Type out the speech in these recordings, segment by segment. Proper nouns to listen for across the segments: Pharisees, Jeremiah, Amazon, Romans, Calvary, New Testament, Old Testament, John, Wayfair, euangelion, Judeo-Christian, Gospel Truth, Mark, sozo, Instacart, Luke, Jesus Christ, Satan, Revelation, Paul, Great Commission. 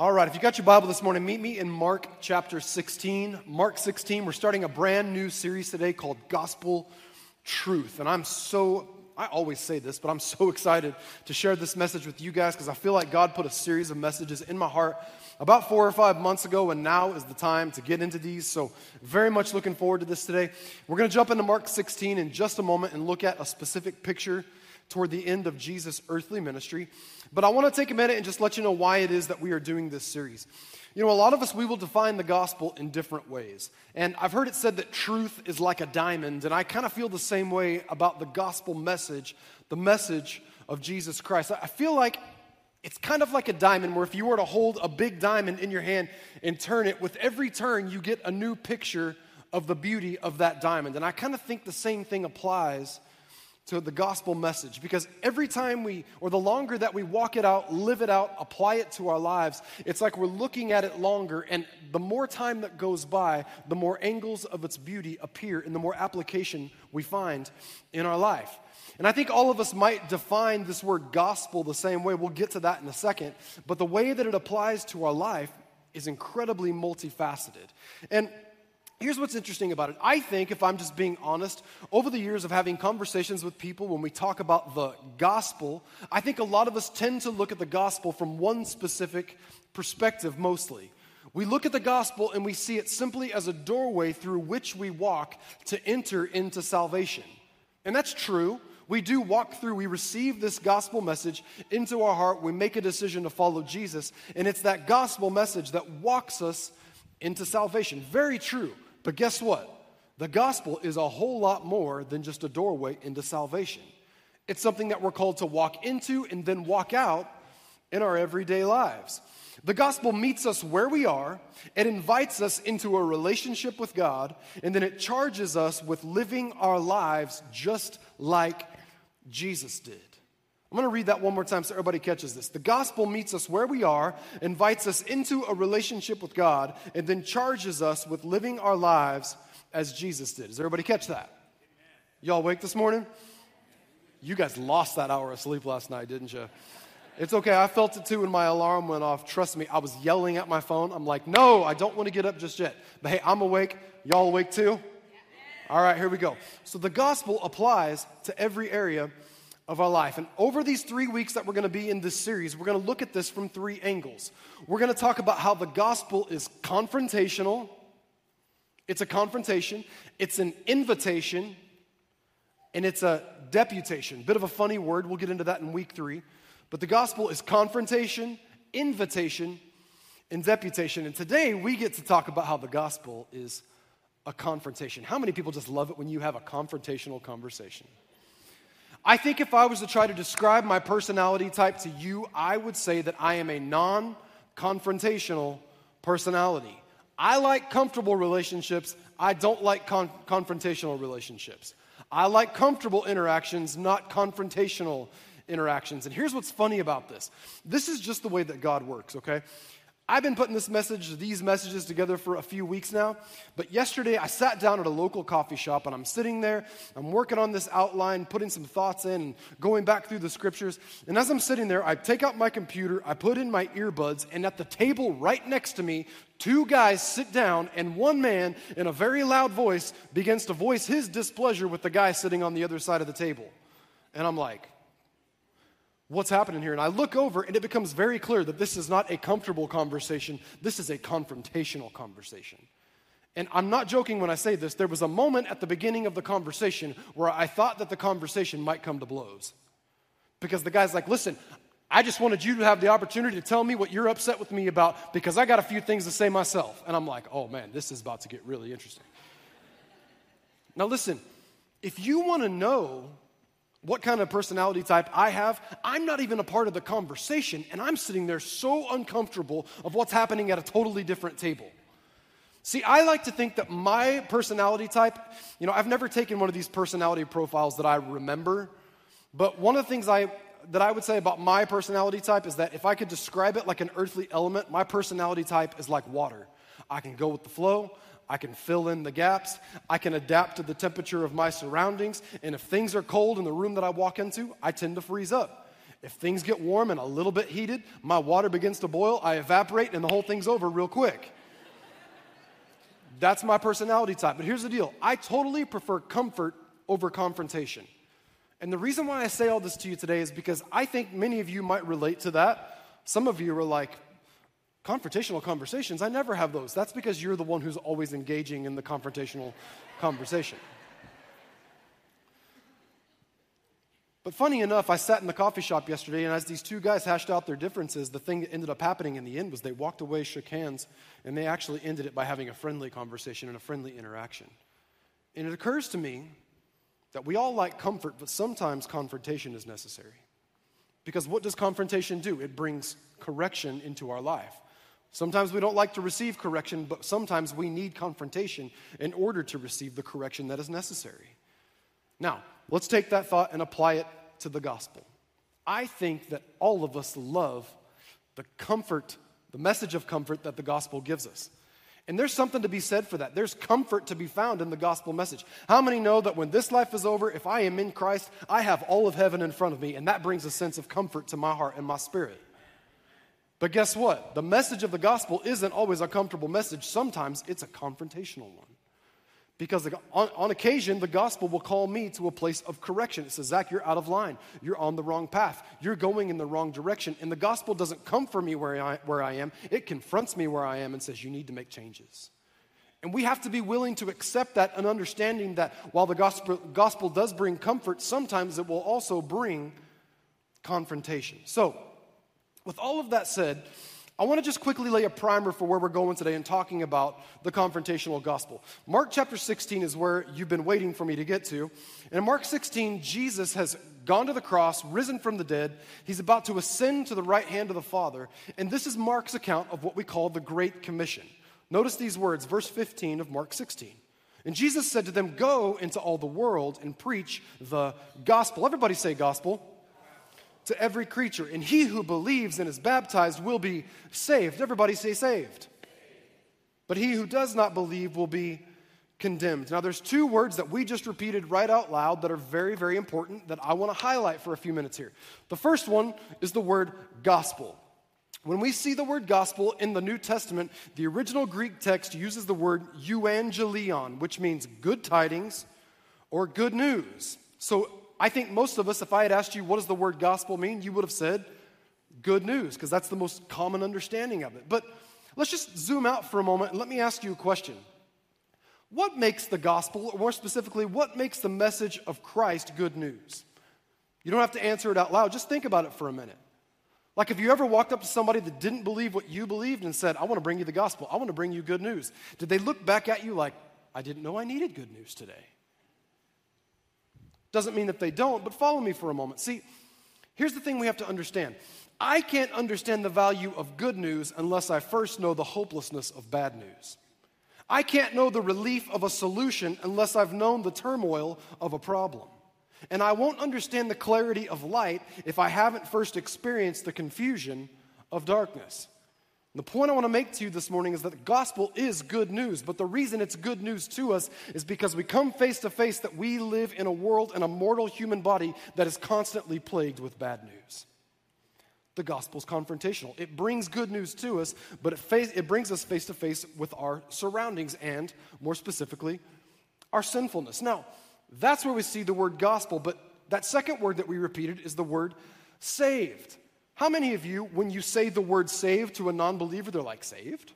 All right, if you got your Bible this morning, meet me in Mark chapter 16. Mark 16, we're starting a brand new series today called Gospel Truth. And I always say this, but I'm so excited to share this message with you guys because I feel like God put a series of messages in my heart about 4 or 5 months ago, and now is the time to get into these. So very much looking forward to this today. We're going to jump into Mark 16 in just a moment and look at a specific picture toward the end of Jesus' earthly ministry. But I want to take a minute and just let you know why it is that we are doing this series. You know, a lot of us, we will define the gospel in different ways. And I've heard it said that truth is like a diamond, and I kind of feel the same way about the gospel message, the message of Jesus Christ. I feel like it's kind of like a diamond where if you were to hold a big diamond in your hand and turn it, with every turn you get a new picture of the beauty of that diamond. And I kind of think the same thing applies to the gospel message, because every time the longer that we walk it out, live it out, apply it to our lives, it's like we're looking at it longer, and the more time that goes by, the more angles of its beauty appear and the more application we find in our life. And I think all of us might define this word gospel the same way. We'll get to that in a second, but the way that it applies to our life is incredibly multifaceted. And here's what's interesting about it. I think, if I'm just being honest, over the years of having conversations with people when we talk about the gospel, I think a lot of us tend to look at the gospel from one specific perspective mostly. We look at the gospel and we see it simply as a doorway through which we walk to enter into salvation. And that's true. We do walk through, we receive this gospel message into our heart, we make a decision to follow Jesus, and it's that gospel message that walks us into salvation. Very true. But guess what? The gospel is a whole lot more than just a doorway into salvation. It's something that we're called to walk into and then walk out in our everyday lives. The gospel meets us where we are. It invites us into a relationship with God, and then it charges us with living our lives just like Jesus did. I'm going to read that one more time so everybody catches this. The gospel meets us where we are, invites us into a relationship with God, and then charges us with living our lives as Jesus did. Does everybody catch that? Y'all awake this morning? You guys lost that hour of sleep last night, didn't you? It's okay. I felt it too when my alarm went off. Trust me, I was yelling at my phone. I'm like, no, I don't want to get up just yet. But hey, I'm awake. Y'all awake too? All right, here we go. So the gospel applies to every area of our life. And over these 3 weeks that we're going to be in this series, we're going to look at this from three angles. We're going to talk about how the gospel is confrontational. It's a confrontation. It's an invitation. And it's a deputation. Bit of a funny word. We'll get into that in week 3. But the gospel is confrontation, invitation, and deputation. And today we get to talk about how the gospel is a confrontation. How many people just love it when you have a confrontational conversation? I think if I was to try to describe my personality type to you, I would say that I am a non-confrontational personality. I like comfortable relationships. I don't like confrontational relationships. I like comfortable interactions, not confrontational interactions. And here's what's funny about this. This is just the way that God works, okay? I've been putting these messages together for a few weeks now, but yesterday I sat down at a local coffee shop and I'm sitting there, I'm working on this outline, putting some thoughts in, and going back through the scriptures, and as I'm sitting there, I take out my computer, I put in my earbuds, and at the table right next to me, 2 guys sit down, and one man in a very loud voice begins to voice his displeasure with the guy sitting on the other side of the table. And I'm like, what's happening here? And I look over, and it becomes very clear that this is not a comfortable conversation. This is a confrontational conversation. And I'm not joking when I say this. There was a moment at the beginning of the conversation where I thought that the conversation might come to blows. Because the guy's like, listen, I just wanted you to have the opportunity to tell me what you're upset with me about because I got a few things to say myself. And I'm like, oh, man, this is about to get really interesting. Now, listen, if you want to know what kind of personality type I have, I'm not even a part of the conversation, and I'm sitting there so uncomfortable of what's happening at a totally different table. See, I like to think that my personality type, you know, I've never taken one of these personality profiles that I remember, but one of the things that I would say about my personality type is that if I could describe it like an earthly element, my personality type is like water. I can go with the flow. I can fill in the gaps. I can adapt to the temperature of my surroundings. And if things are cold in the room that I walk into, I tend to freeze up. If things get warm and a little bit heated, my water begins to boil, I evaporate, and the whole thing's over real quick. That's my personality type. But here's the deal. I totally prefer comfort over confrontation. And the reason why I say all this to you today is because I think many of you might relate to that. Some of you are like, confrontational conversations, I never have those. That's because you're the one who's always engaging in the confrontational conversation. But funny enough, I sat in the coffee shop yesterday, and as these two guys hashed out their differences, the thing that ended up happening in the end was they walked away, shook hands, and they actually ended it by having a friendly conversation and a friendly interaction. And it occurs to me that we all like comfort, but sometimes confrontation is necessary. Because what does confrontation do? It brings correction into our life. Sometimes we don't like to receive correction, but sometimes we need confrontation in order to receive the correction that is necessary. Now, let's take that thought and apply it to the gospel. I think that all of us love the comfort, the message of comfort that the gospel gives us. And there's something to be said for that. There's comfort to be found in the gospel message. How many know that when this life is over, if I am in Christ, I have all of heaven in front of me, and that brings a sense of comfort to my heart and my spirit? But guess what? The message of the gospel isn't always a comfortable message. Sometimes it's a confrontational one. Because on occasion, the gospel will call me to a place of correction. It says, Zach, you're out of line. You're on the wrong path. You're going in the wrong direction. And the gospel doesn't come for me where I am. It confronts me where I am and says, you need to make changes. And we have to be willing to accept that and understanding that while the gospel does bring comfort, sometimes it will also bring confrontation. So, with all of that said, I want to just quickly lay a primer for where we're going today and talking about the confrontational gospel. Mark chapter 16 is where you've been waiting for me to get to. And in Mark 16, Jesus has gone to the cross, risen from the dead. He's about to ascend to the right hand of the Father. And this is Mark's account of what we call the Great Commission. Notice these words, verse 15 of Mark 16. And Jesus said to them, go into all the world and preach the gospel. Everybody say gospel. To every creature, and he who believes and is baptized will be saved. Everybody say saved. But he who does not believe will be condemned. Now there's two words that we just repeated right out loud that are very, very important that I want to highlight for a few minutes here. The first one is the word gospel. When we see the word gospel in the New Testament, the original Greek text uses the word euangelion, which means good tidings or good news. So I think most of us, if I had asked you, what does the word gospel mean? You would have said good news, because that's the most common understanding of it. But let's just zoom out for a moment and let me ask you a question. What makes the gospel, or more specifically, what makes the message of Christ good news? You don't have to answer it out loud. Just think about it for a minute. Like, if you ever walked up to somebody that didn't believe what you believed and said, I want to bring you the gospel. I want to bring you good news. Did they look back at you like, I didn't know I needed good news today? Doesn't mean that they don't, but follow me for a moment. See, here's the thing we have to understand. I can't understand the value of good news unless I first know the hopelessness of bad news. I can't know the relief of a solution unless I've known the turmoil of a problem. And I won't understand the clarity of light if I haven't first experienced the confusion of darkness. The point I want to make to you this morning is that the gospel is good news, but the reason it's good news to us is because we come face to face that we live in a world and a mortal human body that is constantly plagued with bad news. The gospel's confrontational. It brings good news to us, but it brings us face to face with our surroundings and, more specifically, our sinfulness. Now, that's where we see the word gospel, but that second word that we repeated is the word saved. How many of you, when you say the word saved to a non-believer, they're like, saved?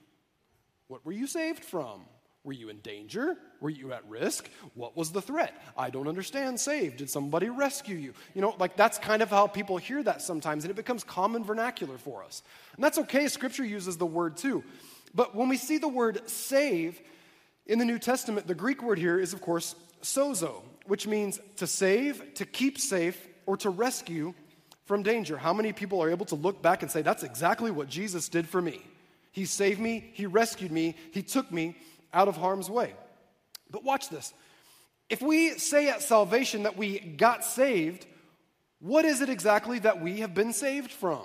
What were you saved from? Were you in danger? Were you at risk? What was the threat? I don't understand saved. Did somebody rescue you? You know, like, that's kind of how people hear that sometimes, and it becomes common vernacular for us. And that's okay. Scripture uses the word too. But when we see the word save in the New Testament, the Greek word here is, of course, sozo, which means to save, to keep safe, or to rescue from danger. How many people are able to look back and say, that's exactly what Jesus did for me. He saved me, he rescued me, he took me out of harm's way. But watch this. If we say at salvation that we got saved, what is it exactly that we have been saved from?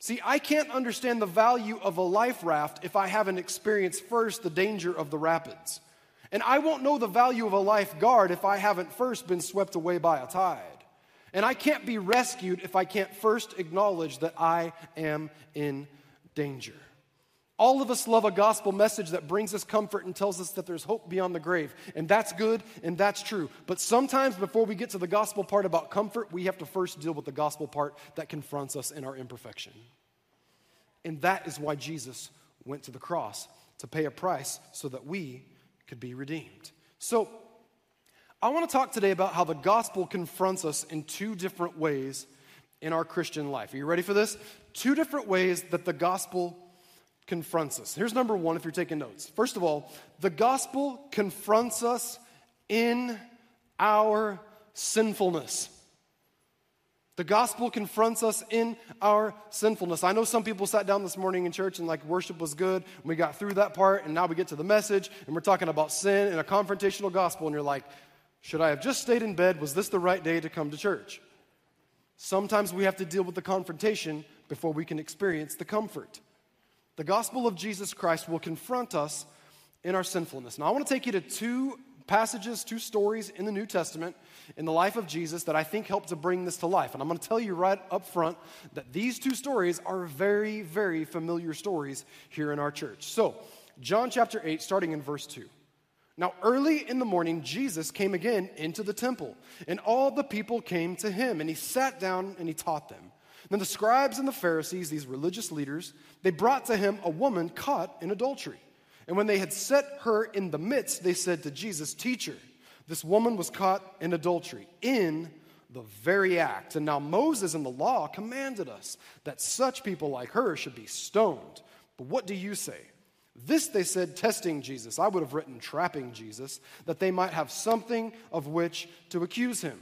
See, I can't understand the value of a life raft if I haven't experienced first the danger of the rapids. And I won't know the value of a lifeguard if I haven't first been swept away by a tide. And I can't be rescued if I can't first acknowledge that I am in danger. All of us love a gospel message that brings us comfort and tells us that there's hope beyond the grave. And that's good and that's true. But sometimes before we get to the gospel part about comfort, we have to first deal with the gospel part that confronts us in our imperfection. And that is why Jesus went to the cross, to pay a price so that we could be redeemed. So I want to talk today about how the gospel confronts us in two different ways in our Christian life. Are you ready for this? Two different ways that the gospel confronts us. Here's number one if you're taking notes. First of all, the gospel confronts us in our sinfulness. The gospel confronts us in our sinfulness. I know some people sat down this morning in church and like worship was good, and we got through that part, and now we get to the message, and we're talking about sin and a confrontational gospel, and you're like, should I have just stayed in bed? Was this the right day to come to church? Sometimes we have to deal with the confrontation before we can experience the comfort. The gospel of Jesus Christ will confront us in our sinfulness. Now, I want to take you to two passages, two stories in the New Testament, in the life of Jesus, that I think help to bring this to life. And I'm going to tell you right up front that these two stories are very, very familiar stories here in our church. So, John chapter 8, starting in verse 2. Now, early in the morning, Jesus came again into the temple, and all the people came to him, and he sat down and he taught them. Then the scribes and the Pharisees, these religious leaders, they brought to him a woman caught in adultery. And when they had set her in the midst, they said to Jesus, "Teacher, this woman was caught in adultery, in the very act. And now Moses in the law commanded us that such people like her should be stoned. But what do you say?" This they said, testing Jesus. I would have written trapping Jesus, that they might have something of which to accuse him.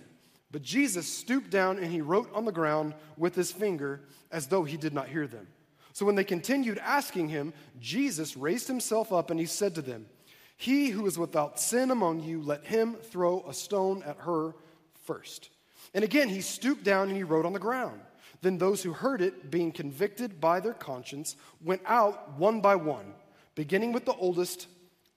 But Jesus stooped down and he wrote on the ground with his finger as though he did not hear them. So when they continued asking him, Jesus raised himself up and he said to them, "He who is without sin among you, let him throw a stone at her first." And again he stooped down and he wrote on the ground. Then those who heard it, being convicted by their conscience, went out one by one, beginning with the oldest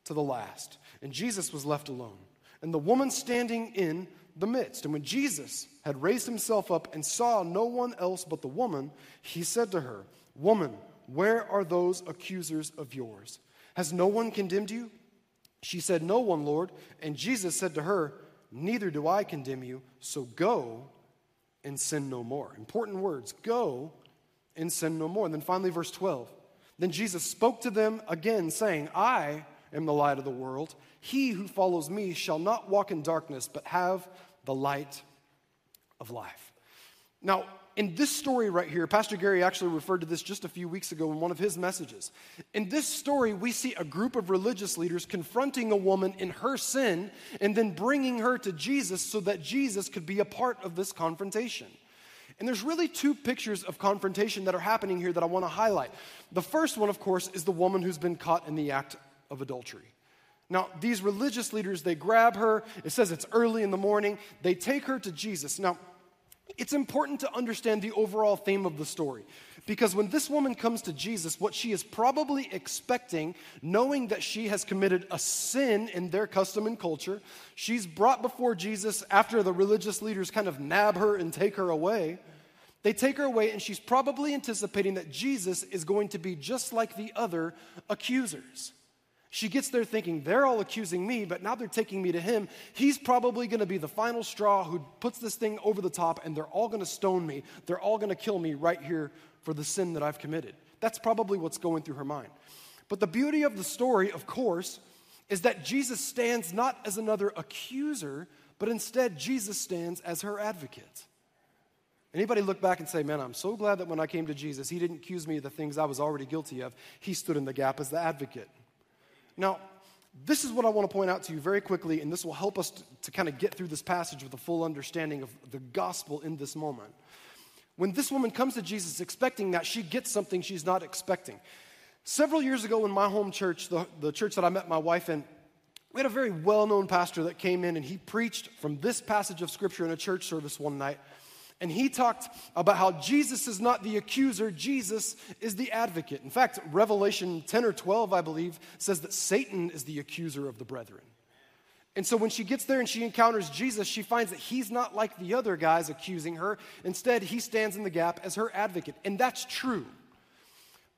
to the last. And Jesus was left alone, and the woman standing in the midst. And when Jesus had raised himself up and saw no one else but the woman, he said to her, "Woman, where are those accusers of yours? Has no one condemned you?" She said, "No one, Lord." And Jesus said to her, "Neither do I condemn you, so go and sin no more." Important words, go and sin no more. And then finally, verse 12, then Jesus spoke to them again, saying, "I am the light of the world. He who follows me shall not walk in darkness, but have the light of life." Now, in this story right here, Pastor Gary actually referred to this just a few weeks ago in one of his messages. In this story, we see a group of religious leaders confronting a woman in her sin and then bringing her to Jesus so that Jesus could be a part of this confrontation. And there's really two pictures of confrontation that are happening here that I want to highlight. The first one, of course, is the woman who's been caught in the act of adultery. Now, these religious leaders, they grab her. It says it's early in the morning. They take her to Jesus. Now, it's important to understand the overall theme of the story, because when this woman comes to Jesus, what she is probably expecting, knowing that she has committed a sin in their custom and culture, she's brought before Jesus after the religious leaders kind of nab her and take her away. They take her away, and she's probably anticipating that Jesus is going to be just like the other accusers. She gets there thinking, they're all accusing me, but now they're taking me to him. He's probably going to be the final straw who puts this thing over the top, and they're all going to stone me. They're all going to kill me right here for the sin that I've committed. That's probably what's going through her mind. But the beauty of the story, of course, is that Jesus stands not as another accuser, but instead Jesus stands as her advocate. Anybody look back and say, man, I'm so glad that when I came to Jesus, he didn't accuse me of the things I was already guilty of. He stood in the gap as the advocate. Now, this is what I want to point out to you very quickly, and this will help us to kind of get through this passage with a full understanding of the gospel in this moment. When this woman comes to Jesus expecting that, she gets something she's not expecting. Several years ago in my home church, the church that I met my wife in, we had a very well-known pastor that came in, and he preached from this passage of Scripture in a church service one night. And he talked about how Jesus is not the accuser, Jesus is the advocate. In fact, Revelation 10 or 12, I believe, says that Satan is the accuser of the brethren. And so when she gets there and she encounters Jesus, she finds that he's not like the other guys accusing her. Instead, he stands in the gap as her advocate. And that's true.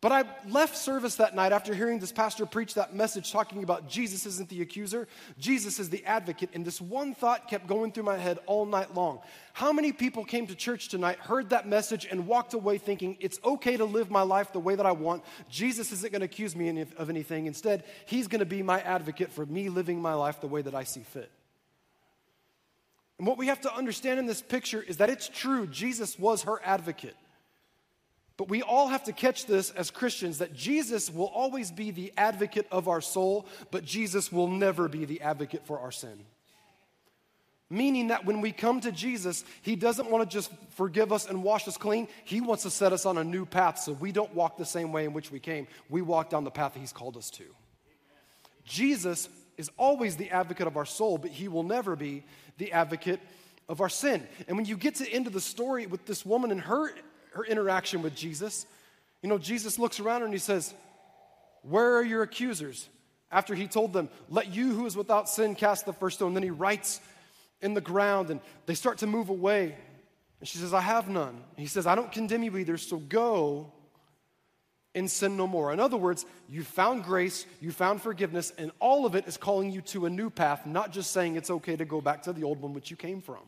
But I left service that night after hearing this pastor preach that message talking about Jesus isn't the accuser, Jesus is the advocate. And this one thought kept going through my head all night long. How many people came to church tonight, heard that message, and walked away thinking, it's okay to live my life the way that I want. Jesus isn't going to accuse me of anything. Instead, he's going to be my advocate for me living my life the way that I see fit. And what we have to understand in this picture is that it's true, Jesus was her advocate. But we all have to catch this as Christians, that Jesus will always be the advocate of our soul, but Jesus will never be the advocate for our sin. Meaning that when we come to Jesus, he doesn't want to just forgive us and wash us clean. He wants to set us on a new path so we don't walk the same way in which we came. We walk down the path that he's called us to. Jesus is always the advocate of our soul, but he will never be the advocate of our sin. And when you get to the end of the story with this woman and her interaction with Jesus, you know, Jesus looks around and he says, where are your accusers? After he told them, let you who is without sin cast the first stone. Then he writes in the ground and they start to move away. And she says, I have none. And he says, I don't condemn you either, so go and sin no more. In other words, you found grace, you found forgiveness, and all of it is calling you to a new path, not just saying it's okay to go back to the old one which you came from.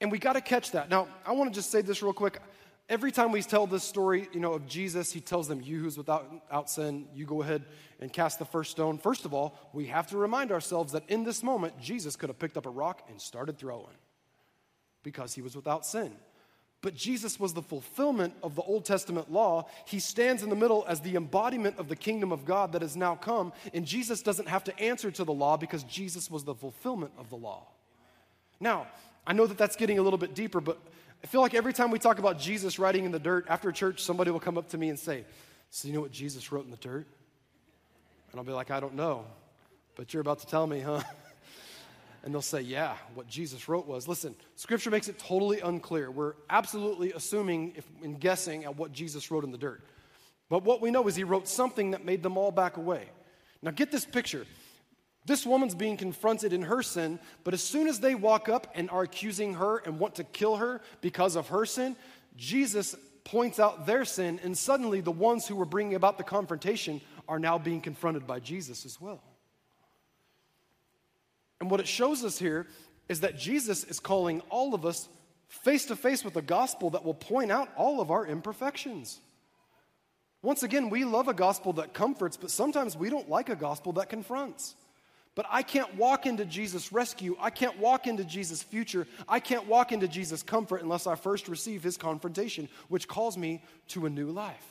And we got to catch that. Now, I want to just say this real quick. Every time we tell this story, you know, of Jesus, he tells them, you who's without sin, you go ahead and cast the first stone. First of all, we have to remind ourselves that in this moment, Jesus could have picked up a rock and started throwing because he was without sin. But Jesus was the fulfillment of the Old Testament law. He stands in the middle as the embodiment of the kingdom of God that has now come. And Jesus doesn't have to answer to the law because Jesus was the fulfillment of the law. Now, I know that that's getting a little bit deeper, but I feel like every time we talk about Jesus writing in the dirt, after church, somebody will come up to me and say, so you know what Jesus wrote in the dirt? And I'll be like, I don't know, but you're about to tell me, huh? And they'll say, yeah, what Jesus wrote was, listen, Scripture makes it totally unclear. We're absolutely assuming and guessing at what Jesus wrote in the dirt. But what we know is he wrote something that made them all back away. Now get this picture. This woman's being confronted in her sin, but as soon as they walk up and are accusing her and want to kill her because of her sin, Jesus points out their sin, and suddenly the ones who were bringing about the confrontation are now being confronted by Jesus as well. And what it shows us here is that Jesus is calling all of us face to face with a gospel that will point out all of our imperfections. Once again, we love a gospel that comforts, but sometimes we don't like a gospel that confronts. But I can't walk into Jesus' rescue. I can't walk into Jesus' future. I can't walk into Jesus' comfort unless I first receive his confrontation, which calls me to a new life.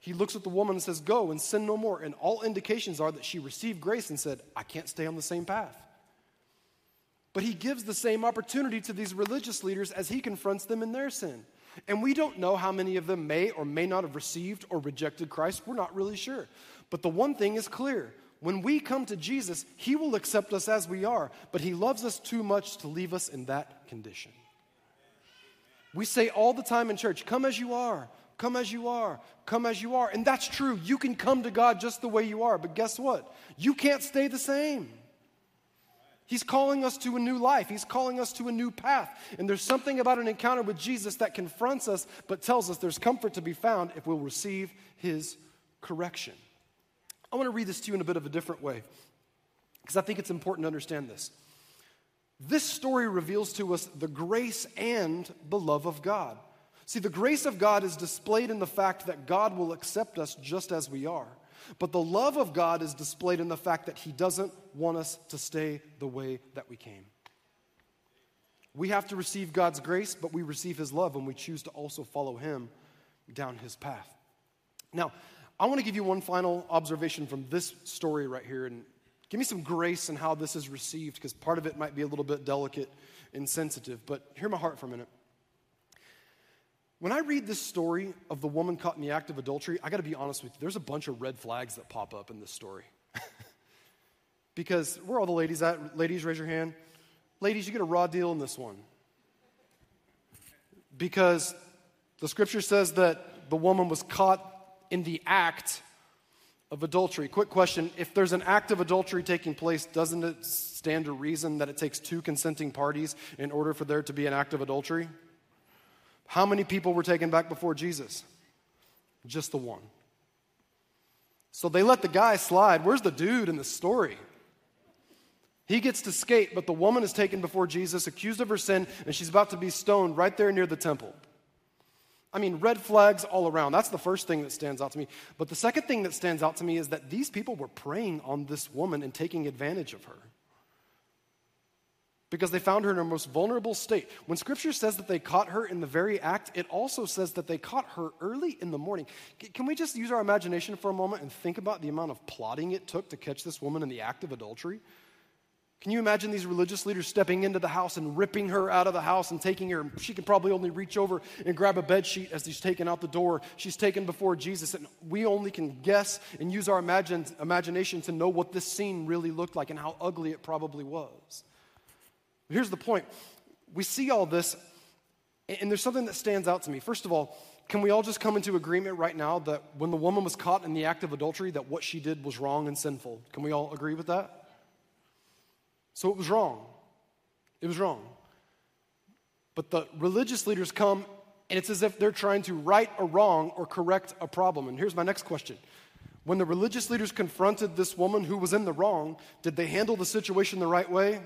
He looks at the woman and says, go and sin no more. And all indications are that she received grace and said, I can't stay on the same path. But he gives the same opportunity to these religious leaders as he confronts them in their sin. And we don't know how many of them may or may not have received or rejected Christ. We're not really sure. But the one thing is clear. When we come to Jesus, he will accept us as we are, but he loves us too much to leave us in that condition. We say all the time in church, come as you are, come as you are, come as you are. And that's true. You can come to God just the way you are, but guess what? You can't stay the same. He's calling us to a new life. He's calling us to a new path. And there's something about an encounter with Jesus that confronts us, but tells us there's comfort to be found if we'll receive his correction. I want to read this to you in a bit of a different way because I think it's important to understand this. This story reveals to us the grace and the love of God. See, the grace of God is displayed in the fact that God will accept us just as we are. But the love of God is displayed in the fact that he doesn't want us to stay the way that we came. We have to receive God's grace, but we receive his love when we choose to also follow him down his path. Now, I want to give you one final observation from this story right here, and give me some grace in how this is received, because part of it might be a little bit delicate and sensitive, but hear my heart for a minute. When I read this story of the woman caught in the act of adultery, I got to be honest with you, there's a bunch of red flags that pop up in this story. Because where are all the ladies at? Ladies, raise your hand. Ladies, you get a raw deal in this one. Because the scripture says that the woman was caught in the act of adultery. Quick question. If there's an act of adultery taking place, doesn't it stand to reason that it takes two consenting parties in order for there to be an act of adultery? How many people were taken back before Jesus? Just the one. So they let the guy slide. Where's the dude in the story? He gets to skate, but the woman is taken before Jesus, accused of her sin, and she's about to be stoned right there near the temple. I mean, red flags all around. That's the first thing that stands out to me. But the second thing that stands out to me is that these people were preying on this woman and taking advantage of her because they found her in her most vulnerable state. When Scripture says that they caught her in the very act, it also says that they caught her early in the morning. Can we just use our imagination for a moment and think about the amount of plotting it took to catch this woman in the act of adultery? Can you imagine these religious leaders stepping into the house and ripping her out of the house and taking her? She can probably only reach over and grab a bedsheet as she's taken out the door. She's taken before Jesus, and we only can guess and use our imagination to know what this scene really looked like and how ugly it probably was. Here's the point. We see all this, and there's something that stands out to me. First of all, can we all just come into agreement right now that when the woman was caught in the act of adultery, that what she did was wrong and sinful? Can we all agree with that? So it was wrong. It was wrong. But the religious leaders come, and it's as if they're trying to right a wrong or correct a problem. And here's my next question. When the religious leaders confronted this woman who was in the wrong, did they handle the situation the right way?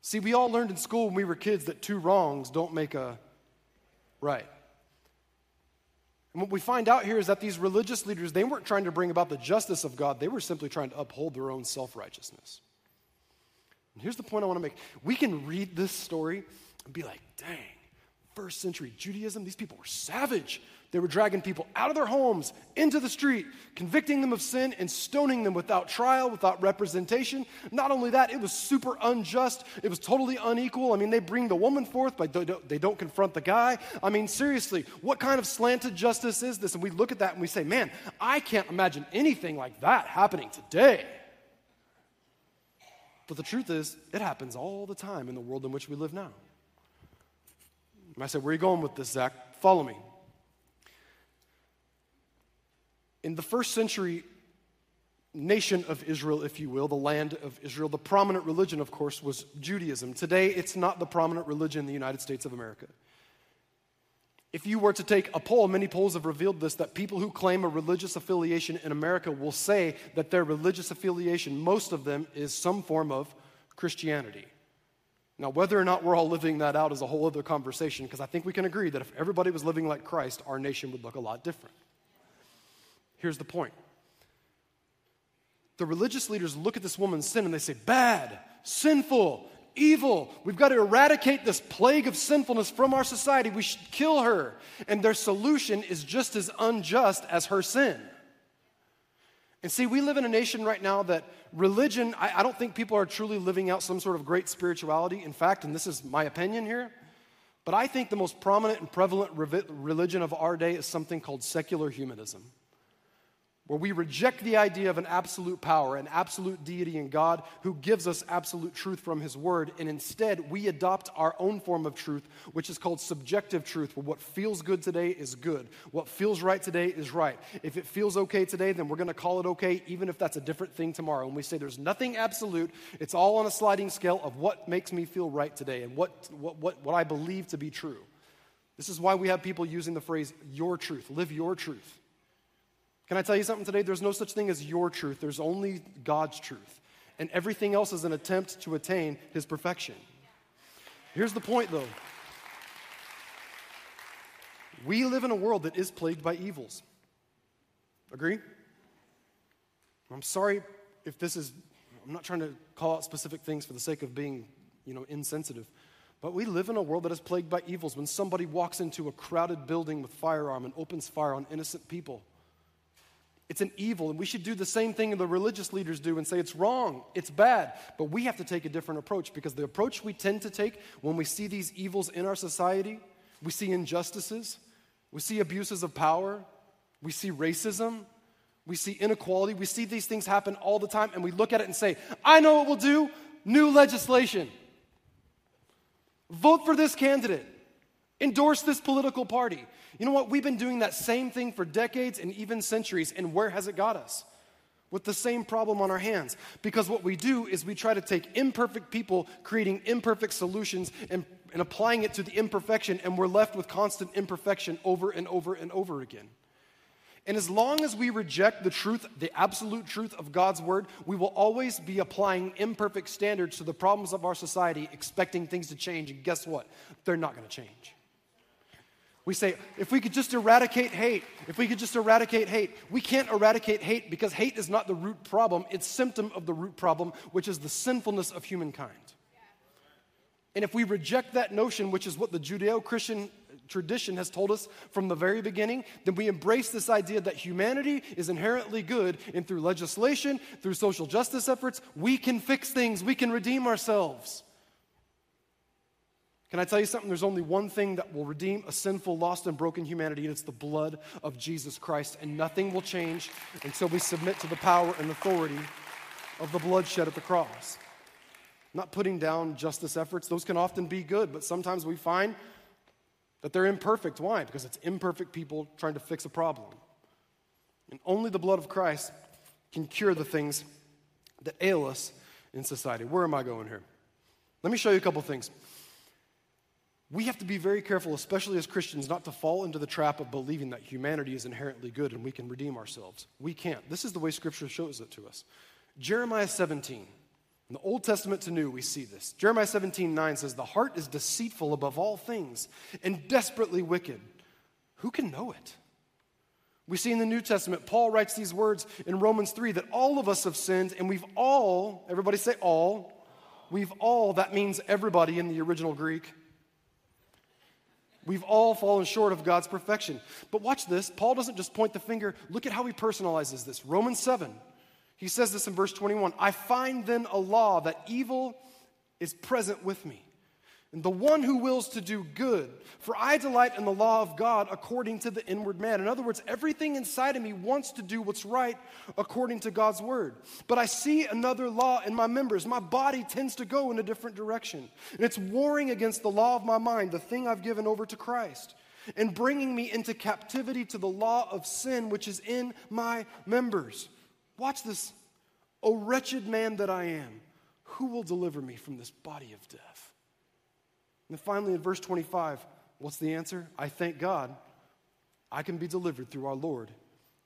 See, we all learned in school when we were kids that two wrongs don't make a right. And what we find out here is that these religious leaders, they weren't trying to bring about the justice of God. They were simply trying to uphold their own self-righteousness. And here's the point I want to make. We can read this story and be like, dang, first century Judaism, these people were savage. They were dragging people out of their homes, into the street, convicting them of sin and stoning them without trial, without representation. Not only that, it was super unjust. It was totally unequal. I mean, they bring the woman forth, but they don't confront the guy. I mean, seriously, what kind of slanted justice is this? And we look at that and we say, man, I can't imagine anything like that happening today. But the truth is, it happens all the time in the world in which we live now. And I said, where are you going with this, Zach? Follow me. In the first century nation of Israel, if you will, the land of Israel, the prominent religion, of course, was Judaism. Today, it's not the prominent religion in the United States of America. If you were to take a poll, many polls have revealed this, that people who claim a religious affiliation in America will say that their religious affiliation, most of them, is some form of Christianity. Now, whether or not we're all living that out is a whole other conversation, because I think we can agree that if everybody was living like Christ, our nation would look a lot different. Here's the point. The religious leaders look at this woman's sin and they say, bad, sinful, evil. We've got to eradicate this plague of sinfulness from our society. We should kill her. And their solution is just as unjust as her sin. And see, we live in a nation right now that religion, I don't think people are truly living out some sort of great spirituality. In fact, and this is my opinion here, but I think the most prominent and prevalent religion of our day is something called secular humanism, where we reject the idea of an absolute power, an absolute deity in God who gives us absolute truth from his word, and instead we adopt our own form of truth, which is called subjective truth, where what feels good today is good. What feels right today is right. If it feels okay today, then we're going to call it okay, even if that's a different thing tomorrow. And we say there's nothing absolute. It's all on a sliding scale of what makes me feel right today and what I believe to be true. This is why we have people using the phrase, your truth, live your truth. Can I tell you something today? There's no such thing as your truth. There's only God's truth. And everything else is an attempt to attain his perfection. Here's the point, though. We live in a world that is plagued by evils. Agree? I'm sorry if this is, I'm not trying to call out specific things for the sake of being, insensitive. But we live in a world that is plagued by evils. When somebody walks into a crowded building with a firearm and opens fire on innocent people, it's an evil, and we should do the same thing the religious leaders do and say it's wrong, it's bad. But we have to take a different approach, because the approach we tend to take when we see these evils in our society, we see injustices, we see abuses of power, we see racism, we see inequality, we see these things happen all the time, and we look at it and say, I know what we'll do, new legislation. Vote for this candidate. Endorse this political party. You know what? We've been doing that same thing for decades and even centuries, and where has it got us? With the same problem on our hands. Because what we do is we try to take imperfect people creating imperfect solutions and applying it to the imperfection, and we're left with constant imperfection over and over and over again. And as long as we reject the truth, the absolute truth of God's word, we will always be applying imperfect standards to the problems of our society, expecting things to change, and guess what? They're not going to change. We say, if we could just eradicate hate, if we could just eradicate hate. We can't eradicate hate because hate is not the root problem. It's symptom of the root problem, which is the sinfulness of humankind. Yeah. And if we reject that notion, which is what the Judeo-Christian tradition has told us from the very beginning, then we embrace this idea that humanity is inherently good, and through legislation, through social justice efforts, we can fix things, we can redeem ourselves. Can I tell you something? There's only one thing that will redeem a sinful, lost, and broken humanity, and it's the blood of Jesus Christ. And nothing will change until we submit to the power and authority of the blood shed at the cross. Not putting down justice efforts. Those can often be good, but sometimes we find that they're imperfect. Why? Because it's imperfect people trying to fix a problem. And only the blood of Christ can cure the things that ail us in society. Where am I going here? Let me show you a couple things. We have to be very careful, especially as Christians, not to fall into the trap of believing that humanity is inherently good and we can redeem ourselves. We can't. This is the way Scripture shows it to us. Jeremiah 17, in the Old Testament to New, we see this. Jeremiah 17:9 says, "The heart is deceitful above all things and desperately wicked. Who can know it?" We see in the New Testament, Paul writes these words in Romans 3, that all of us have sinned and we've all, everybody say all, we've all, that means everybody in the original Greek, we've all fallen short of God's perfection. But watch this. Paul doesn't just point the finger. Look at how he personalizes this. Romans 7. He says this in verse 21. "I find then a law that evil is present with me, and the one who wills to do good. For I delight in the law of God according to the inward man." In other words, everything inside of me wants to do what's right according to God's word. "But I see another law in my members. My body tends to go in a different direction. And it's warring against the law of my mind, the thing I've given over to Christ, and bringing me into captivity to the law of sin, which is in my members." Watch this. "O wretched man that I am, who will deliver me from this body of death?" And finally, in verse 25, what's the answer? "I thank God I can be delivered through our Lord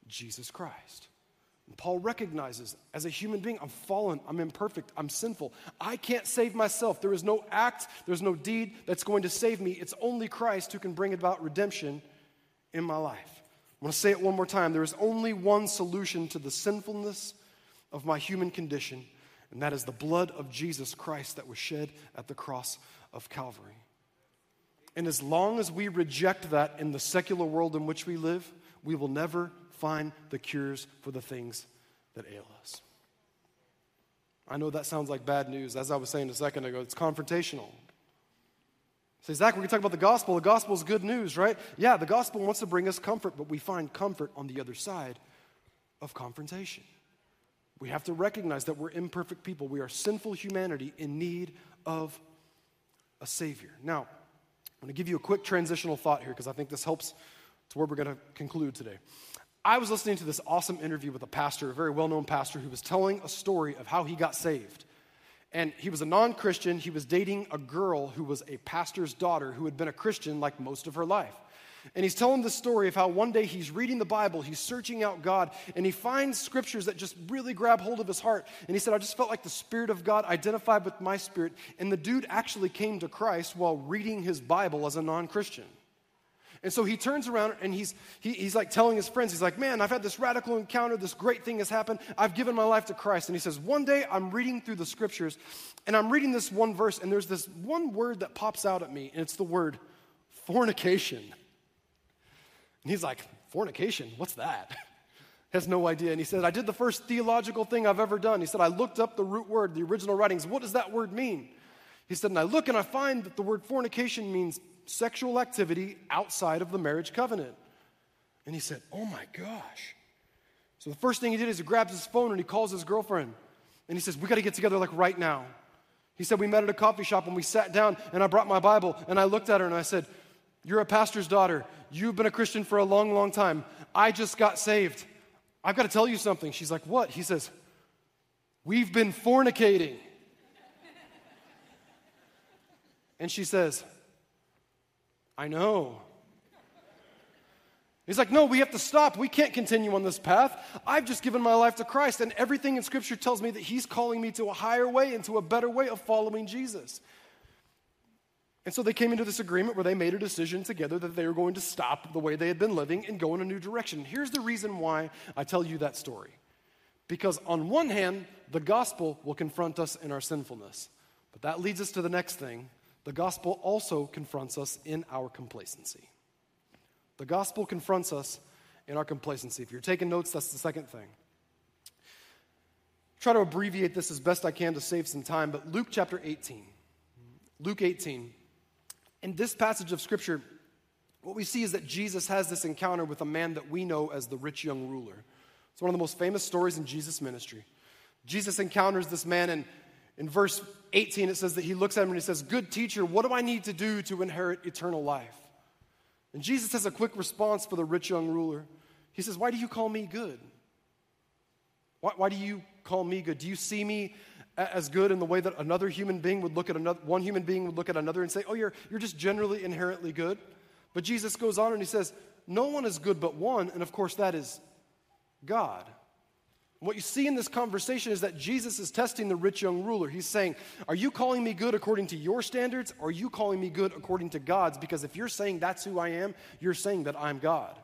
Jesus Christ." And Paul recognizes, as a human being, I'm fallen, I'm imperfect, I'm sinful. I can't save myself. There is no act, there's no deed that's going to save me. It's only Christ who can bring about redemption in my life. I'm going to say it one more time. There is only one solution to the sinfulness of my human condition, and that is the blood of Jesus Christ that was shed at the cross of Calvary. And as long as we reject that in the secular world in which we live, we will never find the cures for the things that ail us. I know that sounds like bad news. As I was saying a second ago, it's confrontational. Say, Zach, we're going to talk about the gospel. The gospel is good news, right? Yeah, the gospel wants to bring us comfort, but we find comfort on the other side of confrontation. We have to recognize that we're imperfect people. We are sinful humanity in need of a Savior. Now, I'm going to give you a quick transitional thought here because I think this helps to where we're going to conclude today. I was listening to this awesome interview with a pastor, a very well-known pastor, who was telling a story of how he got saved. And he was a non-Christian. He was dating a girl who was a pastor's daughter who had been a Christian like most of her life. And he's telling the story of how one day he's reading the Bible, he's searching out God, and he finds scriptures that just really grab hold of his heart. And he said, "I just felt like the Spirit of God identified with my spirit." And the dude actually came to Christ while reading his Bible as a non-Christian. And so he turns around and he's like telling his friends, he's like, "Man, I've had this radical encounter, this great thing has happened, I've given my life to Christ." And he says, "One day I'm reading through the scriptures, and I'm reading this one verse, and there's this one word that pops out at me, and it's the word fornication." And he's like, "Fornication? What's that?" Has no idea. And he said, "I did the first theological thing I've ever done." He said, "I looked up the root word, the original writings. What does that word mean?" He said, "And I look and I find that the word fornication means sexual activity outside of the marriage covenant." And he said, "Oh my gosh." So the first thing he did is he grabs his phone and he calls his girlfriend. And he says, "We got to get together like right now." He said, "We met at a coffee shop and we sat down and I brought my Bible and I looked at her and I said, You're a pastor's daughter. You've been a Christian for a long, long time. I just got saved. I've got to tell you something. She's like, what? He says, we've been fornicating. And she says, I know. He's like, no, we have to stop. We can't continue on this path. I've just given my life to Christ, and everything in Scripture tells me that he's calling me to a higher way and to a better way of following Jesus. And so they came into this agreement where they made a decision together that they were going to stop the way they had been living and go in a new direction. Here's the reason why I tell you that story. Because on one hand, the gospel will confront us in our sinfulness. But that leads us to the next thing. The gospel also confronts us in our complacency. The gospel confronts us in our complacency. If you're taking notes, that's the second thing. Try to abbreviate this as best I can to save some time, but Luke chapter 18. Luke 18. In this passage of Scripture, what we see is that Jesus has this encounter with a man that we know as the rich young ruler. It's one of the most famous stories in Jesus' ministry. Jesus encounters this man, and in verse 18 it says that he looks at him and he says, "Good teacher, what do I need to do to inherit eternal life?" And Jesus has a quick response for the rich young ruler. He says, "Why do you call me good? Why do you call me good? Do you see me as good in the way that another human being would look at another? One human being would look at another and say, oh, you're just generally inherently good." But Jesus goes on and he says, no one is good but one, and of course that is God. And what you see in this conversation is that Jesus is testing the rich young ruler. He's saying, are you calling me good according to your standards, or are you calling me good according to God's? Because if you're saying that's who I am, you're saying that I'm God.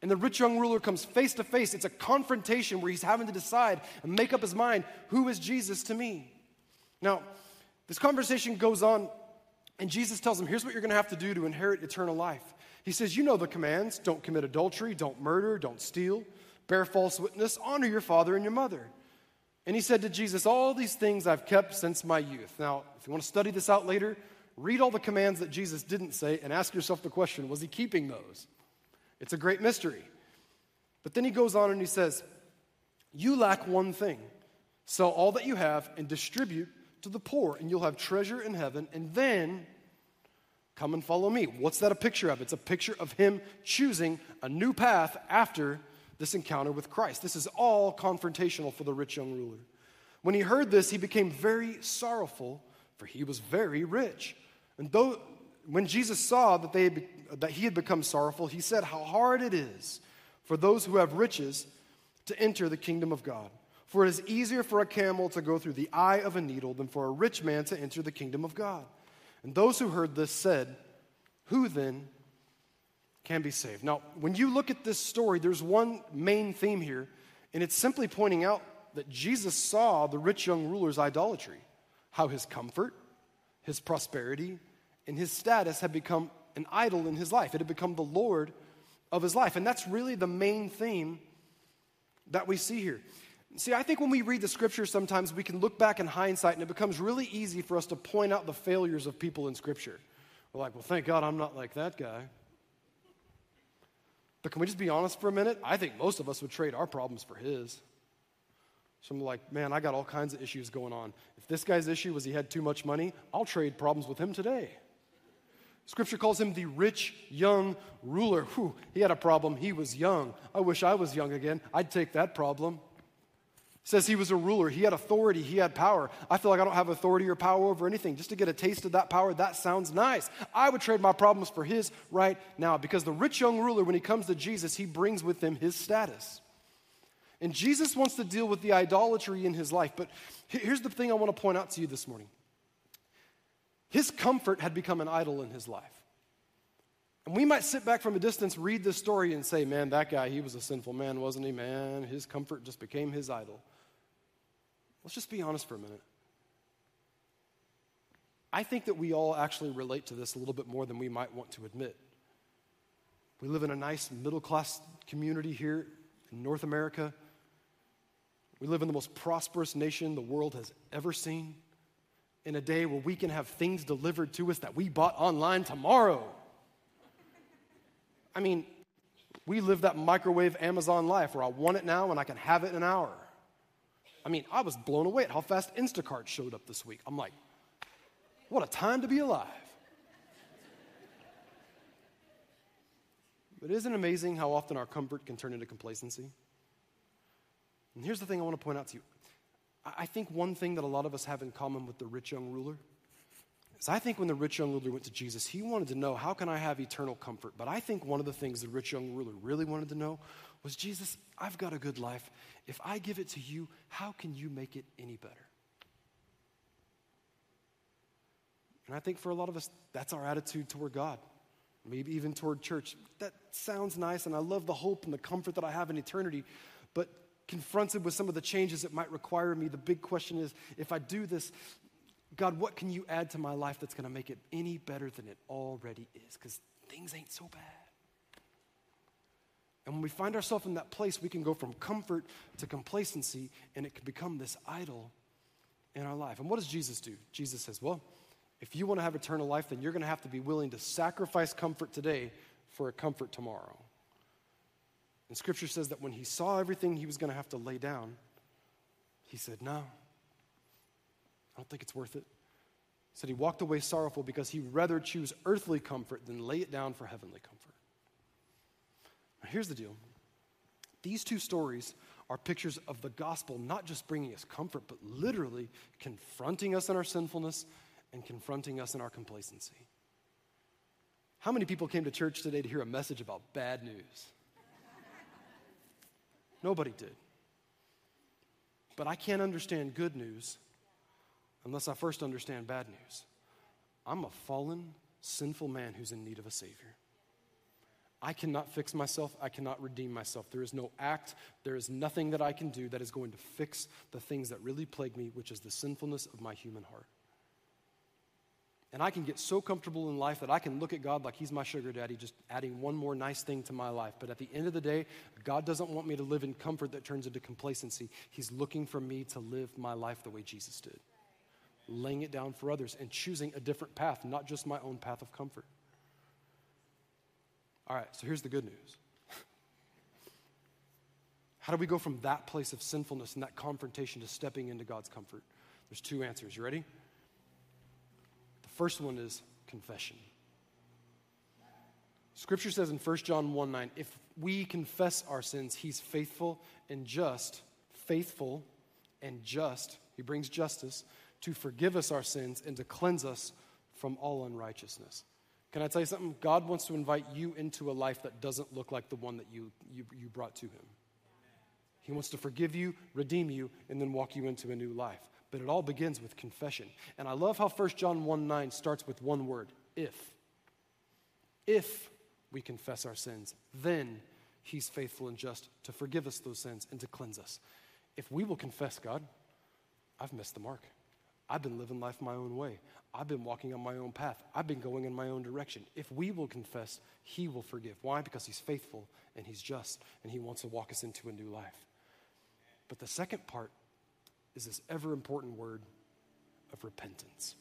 And the rich young ruler comes face to face. It's a confrontation where he's having to decide and make up his mind, who is Jesus to me? Now, this conversation goes on, and Jesus tells him, here's what you're going to have to do to inherit eternal life. He says, you know the commands. Don't commit adultery, don't murder, don't steal, bear false witness, honor your father and your mother. And he said to Jesus, all these things I've kept since my youth. Now, if you want to study this out later, read all the commands that Jesus didn't say and ask yourself the question, was he keeping those? It's a great mystery. But then he goes on and he says, you lack one thing. Sell all that you have and distribute to the poor, and you'll have treasure in heaven, and then come and follow me. What's that a picture of? It's a picture of him choosing a new path after this encounter with Christ. This is all confrontational for the rich young ruler. When he heard this, he became very sorrowful, for he was very rich. And though when Jesus saw that he had become sorrowful, he said, how hard it is for those who have riches to enter the kingdom of God. For it is easier for a camel to go through the eye of a needle than for a rich man to enter the kingdom of God. And those who heard this said, who then can be saved? Now, when you look at this story, there's one main theme here, and it's simply pointing out that Jesus saw the rich young ruler's idolatry, how his comfort, his prosperity, and his status had become an idol in his life. It had become the Lord of his life. And that's really the main theme that we see here. See, I think when we read the Scripture sometimes, we can look back in hindsight, and it becomes really easy for us to point out the failures of people in Scripture. We're like, well, thank God I'm not like that guy. But can we just be honest for a minute? I think most of us would trade our problems for his. So I'm like, man, I got all kinds of issues going on. If this guy's issue was he had too much money, I'll trade problems with him today. Scripture calls him the rich young ruler. Whew, he had a problem. He was young. I wish I was young again. I'd take that problem. It says he was a ruler. He had authority. He had power. I feel like I don't have authority or power over anything. Just to get a taste of that power, that sounds nice. I would trade my problems for his right now, because the rich young ruler, when he comes to Jesus, he brings with him his status. And Jesus wants to deal with the idolatry in his life. But here's the thing I want to point out to you this morning. His comfort had become an idol in his life. And we might sit back from a distance, read this story, and say, man, that guy, he was a sinful man, wasn't he? Man, his comfort just became his idol. Let's just be honest for a minute. I think that we all actually relate to this a little bit more than we might want to admit. We live in a nice middle-class community here in North America. We live in the most prosperous nation the world has ever seen, in a day where we can have things delivered to us that we bought online tomorrow. I mean, we live that microwave Amazon life where I want it now and I can have it in an hour. I mean, I was blown away at how fast Instacart showed up this week. I'm like, what a time to be alive. But isn't it amazing how often our comfort can turn into complacency? And here's the thing I want to point out to you. I think one thing that a lot of us have in common with the rich young ruler is I think when the rich young ruler went to Jesus, he wanted to know, how can I have eternal comfort? But I think one of the things the rich young ruler really wanted to know was, Jesus, I've got a good life. If I give it to you, how can you make it any better? And I think for a lot of us, that's our attitude toward God, maybe even toward church. That sounds nice, and I love the hope and the comfort that I have in eternity, but confronted with some of the changes it might require me, the big question is, if I do this, God, what can you add to my life that's going to make it any better than it already is? Because things ain't so bad. And when we find ourselves in that place, we can go from comfort to complacency, and it can become this idol in our life. And what does Jesus do? Jesus says, well, if you want to have eternal life, then you're going to have to be willing to sacrifice comfort today for a comfort tomorrow. And Scripture says that when he saw everything he was going to have to lay down, he said, no, I don't think it's worth it. He said he walked away sorrowful because he would rather choose earthly comfort than lay it down for heavenly comfort. Now, here's the deal. These two stories are pictures of the gospel not just bringing us comfort, but literally confronting us in our sinfulness and confronting us in our complacency. How many people came to church today to hear a message about bad news? Nobody did. But I can't understand good news unless I first understand bad news. I'm a fallen, sinful man who's in need of a Savior. I cannot fix myself. I cannot redeem myself. There is no act. There is nothing that I can do that is going to fix the things that really plague me, which is the sinfulness of my human heart. And I can get so comfortable in life that I can look at God like he's my sugar daddy, just adding one more nice thing to my life. But at the end of the day, God doesn't want me to live in comfort that turns into complacency. He's looking for me to live my life the way Jesus did, laying it down for others and choosing a different path, not just my own path of comfort. All right, so here's the good news. How do we go from that place of sinfulness and that confrontation to stepping into God's comfort? There's two answers. You ready? First one is confession. Scripture says in 1 John 1:9, if we confess our sins, he's faithful and just, he brings justice, to forgive us our sins and to cleanse us from all unrighteousness. Can I tell you something? God wants to invite you into a life that doesn't look like the one that you brought to him. He wants to forgive you, redeem you, and then walk you into a new life. But it all begins with confession. And I love how 1 John 1:9 starts with one word, if. If we confess our sins, then he's faithful and just to forgive us those sins and to cleanse us. If we will confess, God, I've missed the mark. I've been living life my own way. I've been walking on my own path. I've been going in my own direction. If we will confess, he will forgive. Why? Because he's faithful and he's just and he wants to walk us into a new life. But the second part is this ever-important word of repentance.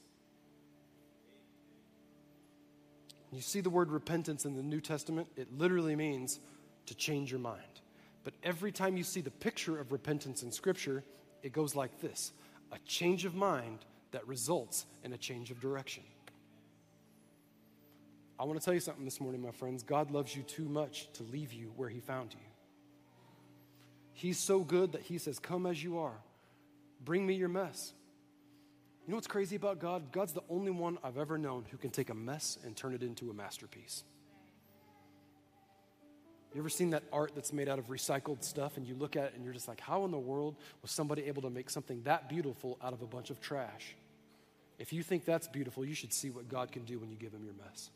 You see the word repentance in the New Testament, it literally means to change your mind. But every time you see the picture of repentance in Scripture, it goes like this: a change of mind that results in a change of direction. I want to tell you something this morning, my friends. God loves you too much to leave you where he found you. He's so good that he says, come as you are. Bring me your mess. You know what's crazy about God? God's the only one I've ever known who can take a mess and turn it into a masterpiece. You ever seen that art that's made out of recycled stuff and you look at it and you're just like, how in the world was somebody able to make something that beautiful out of a bunch of trash? If you think that's beautiful, you should see what God can do when you give him your mess.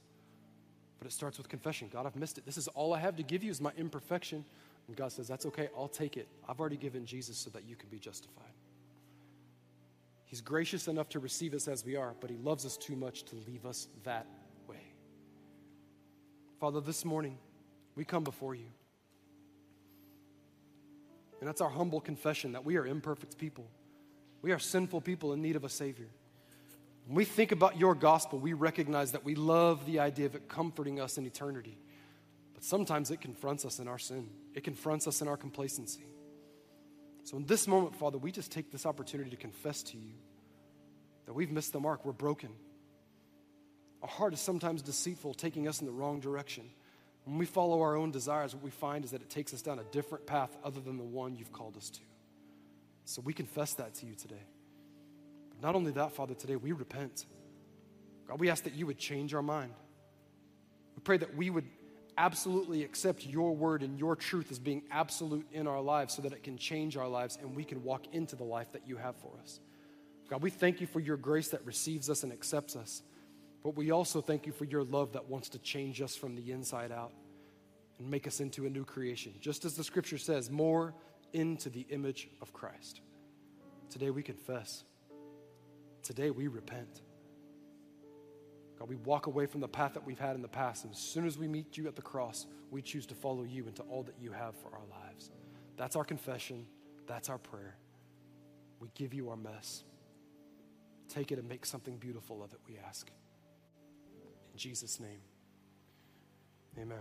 But it starts with confession. God, I've missed it. This is all I have to give you is my imperfection. And God says, that's okay, I'll take it. I've already given Jesus so that you can be justified. He's gracious enough to receive us as we are, but he loves us too much to leave us that way. Father, this morning, we come before you. And that's our humble confession that we are imperfect people. We are sinful people in need of a Savior. When we think about your gospel, we recognize that we love the idea of it comforting us in eternity. But sometimes it confronts us in our sin. It confronts us in our complacency. So in this moment, Father, we just take this opportunity to confess to you that we've missed the mark. We're broken. Our heart is sometimes deceitful, taking us in the wrong direction. When we follow our own desires, what we find is that it takes us down a different path other than the one you've called us to. So we confess that to you today. But not only that, Father, today we repent. God, we ask that you would change our mind. We pray that we would absolutely accept your word and your truth as being absolute in our lives so that it can change our lives and we can walk into the life that you have for us. God, we thank you for your grace that receives us and accepts us. But we also thank you for your love that wants to change us from the inside out and make us into a new creation. Just as the scripture says, more into the image of Christ. Today we confess. Today we repent. God, we walk away from the path that we've had in the past, and as soon as we meet you at the cross, we choose to follow you into all that you have for our lives. That's our confession. That's our prayer. We give you our mess. Take it and make something beautiful of it, we ask. In Jesus' name, amen.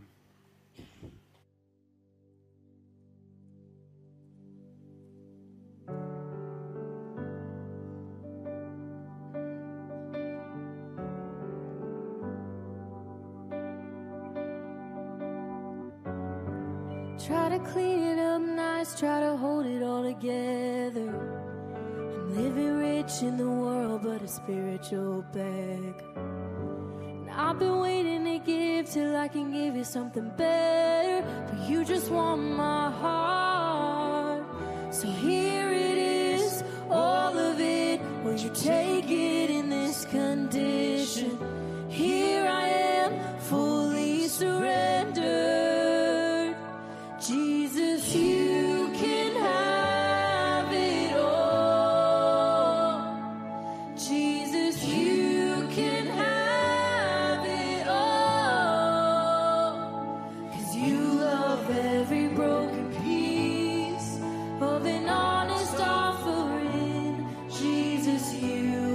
Try to clean it up nice, try to hold it all together. I'm living rich in the world, but a spiritual bag. And I've been waiting to give till I can give you something better. But you just want my heart. So here it is, all of it. Will you take it in this condition? Here I am, fully surrendered. Jesus, you can have it all. Jesus, you can have it all. 'Cause you love every broken piece of an honest offering. Jesus, you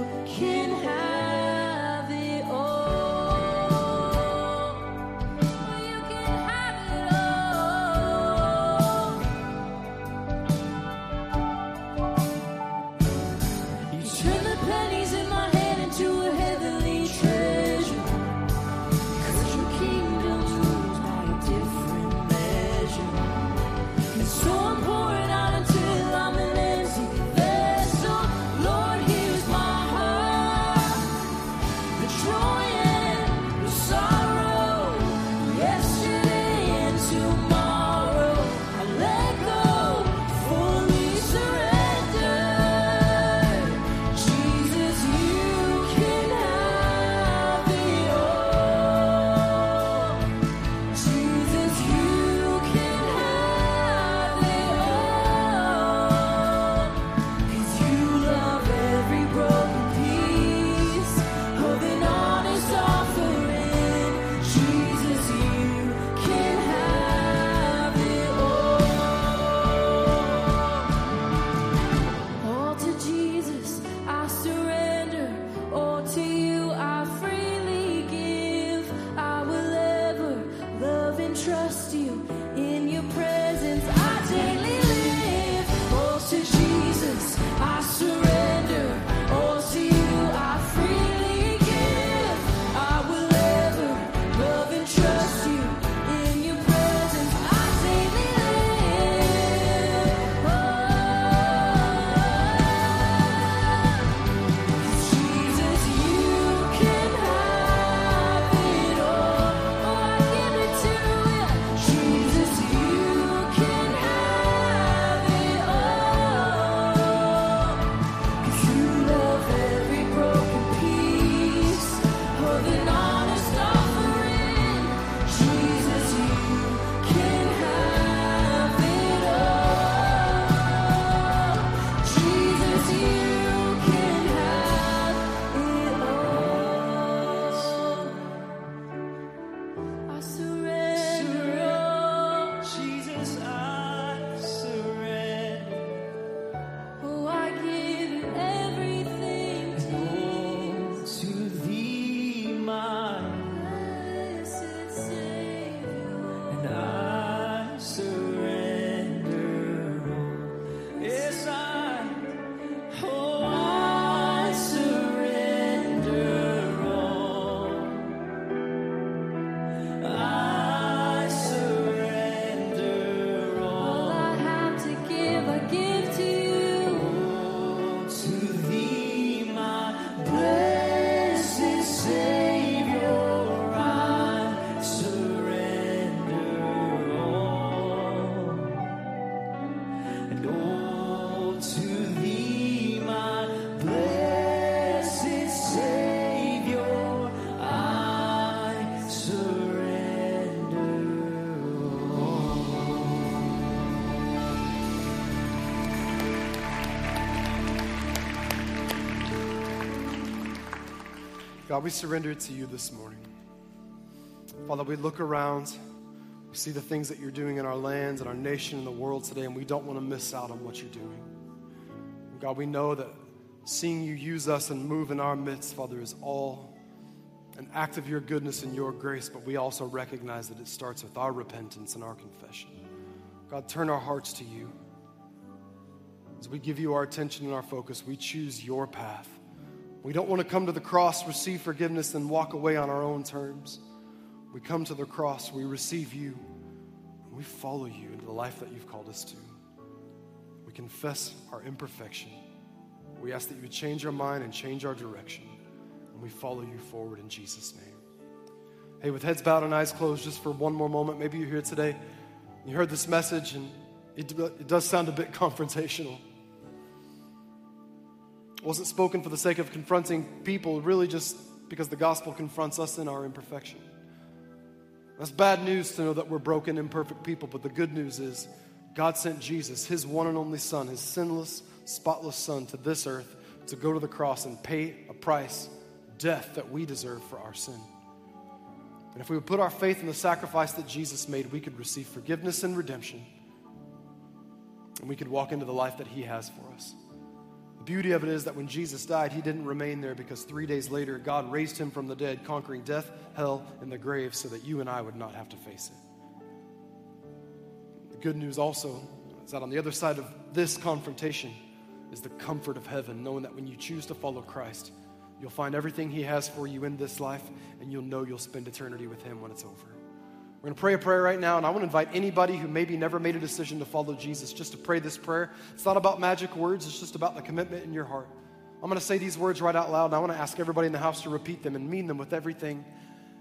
God, we surrender it to you this morning. Father, we look around, we see the things that you're doing in our lands, in our nation, in the world today, and we don't want to miss out on what you're doing. God, we know that seeing you use us and move in our midst, Father, is all an act of your goodness and your grace, but we also recognize that it starts with our repentance and our confession. God, turn our hearts to you. As we give you our attention and our focus, we choose your path. We don't want to come to the cross, receive forgiveness, and walk away on our own terms. We come to the cross, we receive you, and we follow you into the life that you've called us to. We confess our imperfection. We ask that you would change our mind and change our direction, and we follow you forward in Jesus' name. Hey, with heads bowed and eyes closed, just for one more moment, maybe you're here today, you heard this message, and it does sound a bit confrontational. It wasn't spoken for the sake of confronting people, really just because the gospel confronts us in our imperfection. That's bad news to know that we're broken, imperfect people, but the good news is God sent Jesus, his one and only son, his sinless, spotless son, to this earth to go to the cross and pay a price, death that we deserve for our sin. And if we would put our faith in the sacrifice that Jesus made, we could receive forgiveness and redemption, and we could walk into the life that he has for us. The beauty of it is that when Jesus died, he didn't remain there, because 3 days later, God raised him from the dead, conquering death, hell, and the grave so that you and I would not have to face it. The good news also is that on the other side of this confrontation is the comfort of heaven, knowing that when you choose to follow Christ, you'll find everything he has for you in this life, and you'll know you'll spend eternity with him when it's over. We're going to pray a prayer right now, and I want to invite anybody who maybe never made a decision to follow Jesus just to pray this prayer. It's not about magic words. It's just about the commitment in your heart. I'm going to say these words right out loud, and I want to ask everybody in the house to repeat them and mean them with everything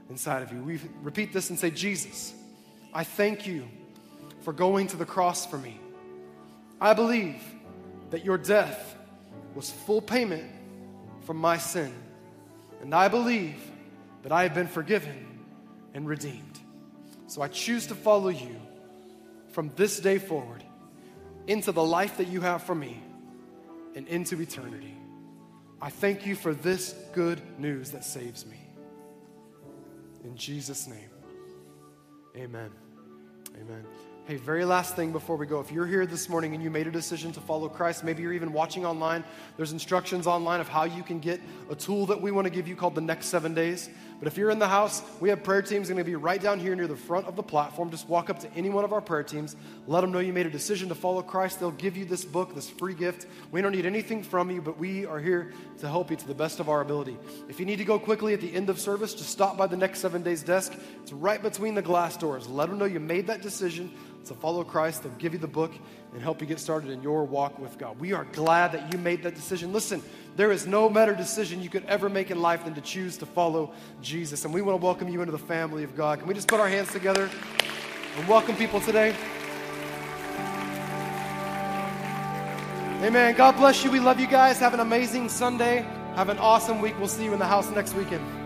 inside of you. We repeat this and say, Jesus, I thank you for going to the cross for me. I believe that your death was full payment for my sin, and I believe that I have been forgiven and redeemed. So I choose to follow you from this day forward into the life that you have for me and into eternity. I thank you for this good news that saves me. In Jesus' name, amen. Amen. Hey, very last thing before we go. If you're here this morning and you made a decision to follow Christ, maybe you're even watching online, there's instructions online of how you can get a tool that we want to give you called the Next 7 Days. But if you're in the house, we have prayer teams going to be right down here near the front of the platform. Just walk up to any one of our prayer teams. Let them know you made a decision to follow Christ. They'll give you this book, this free gift. We don't need anything from you, but we are here to help you to the best of our ability. If you need to go quickly at the end of service, just stop by the Next 7 Days desk. It's right between the glass doors. Let them know you made that decision to follow Christ. They'll give you the book and help you get started in your walk with God. We are glad that you made that decision. Listen, there is no better decision you could ever make in life than to choose to follow Jesus. And we want to welcome you into the family of God. Can we just put our hands together and welcome people today? Amen. God bless you. We love you guys. Have an amazing Sunday. Have an awesome week. We'll see you in the house next weekend.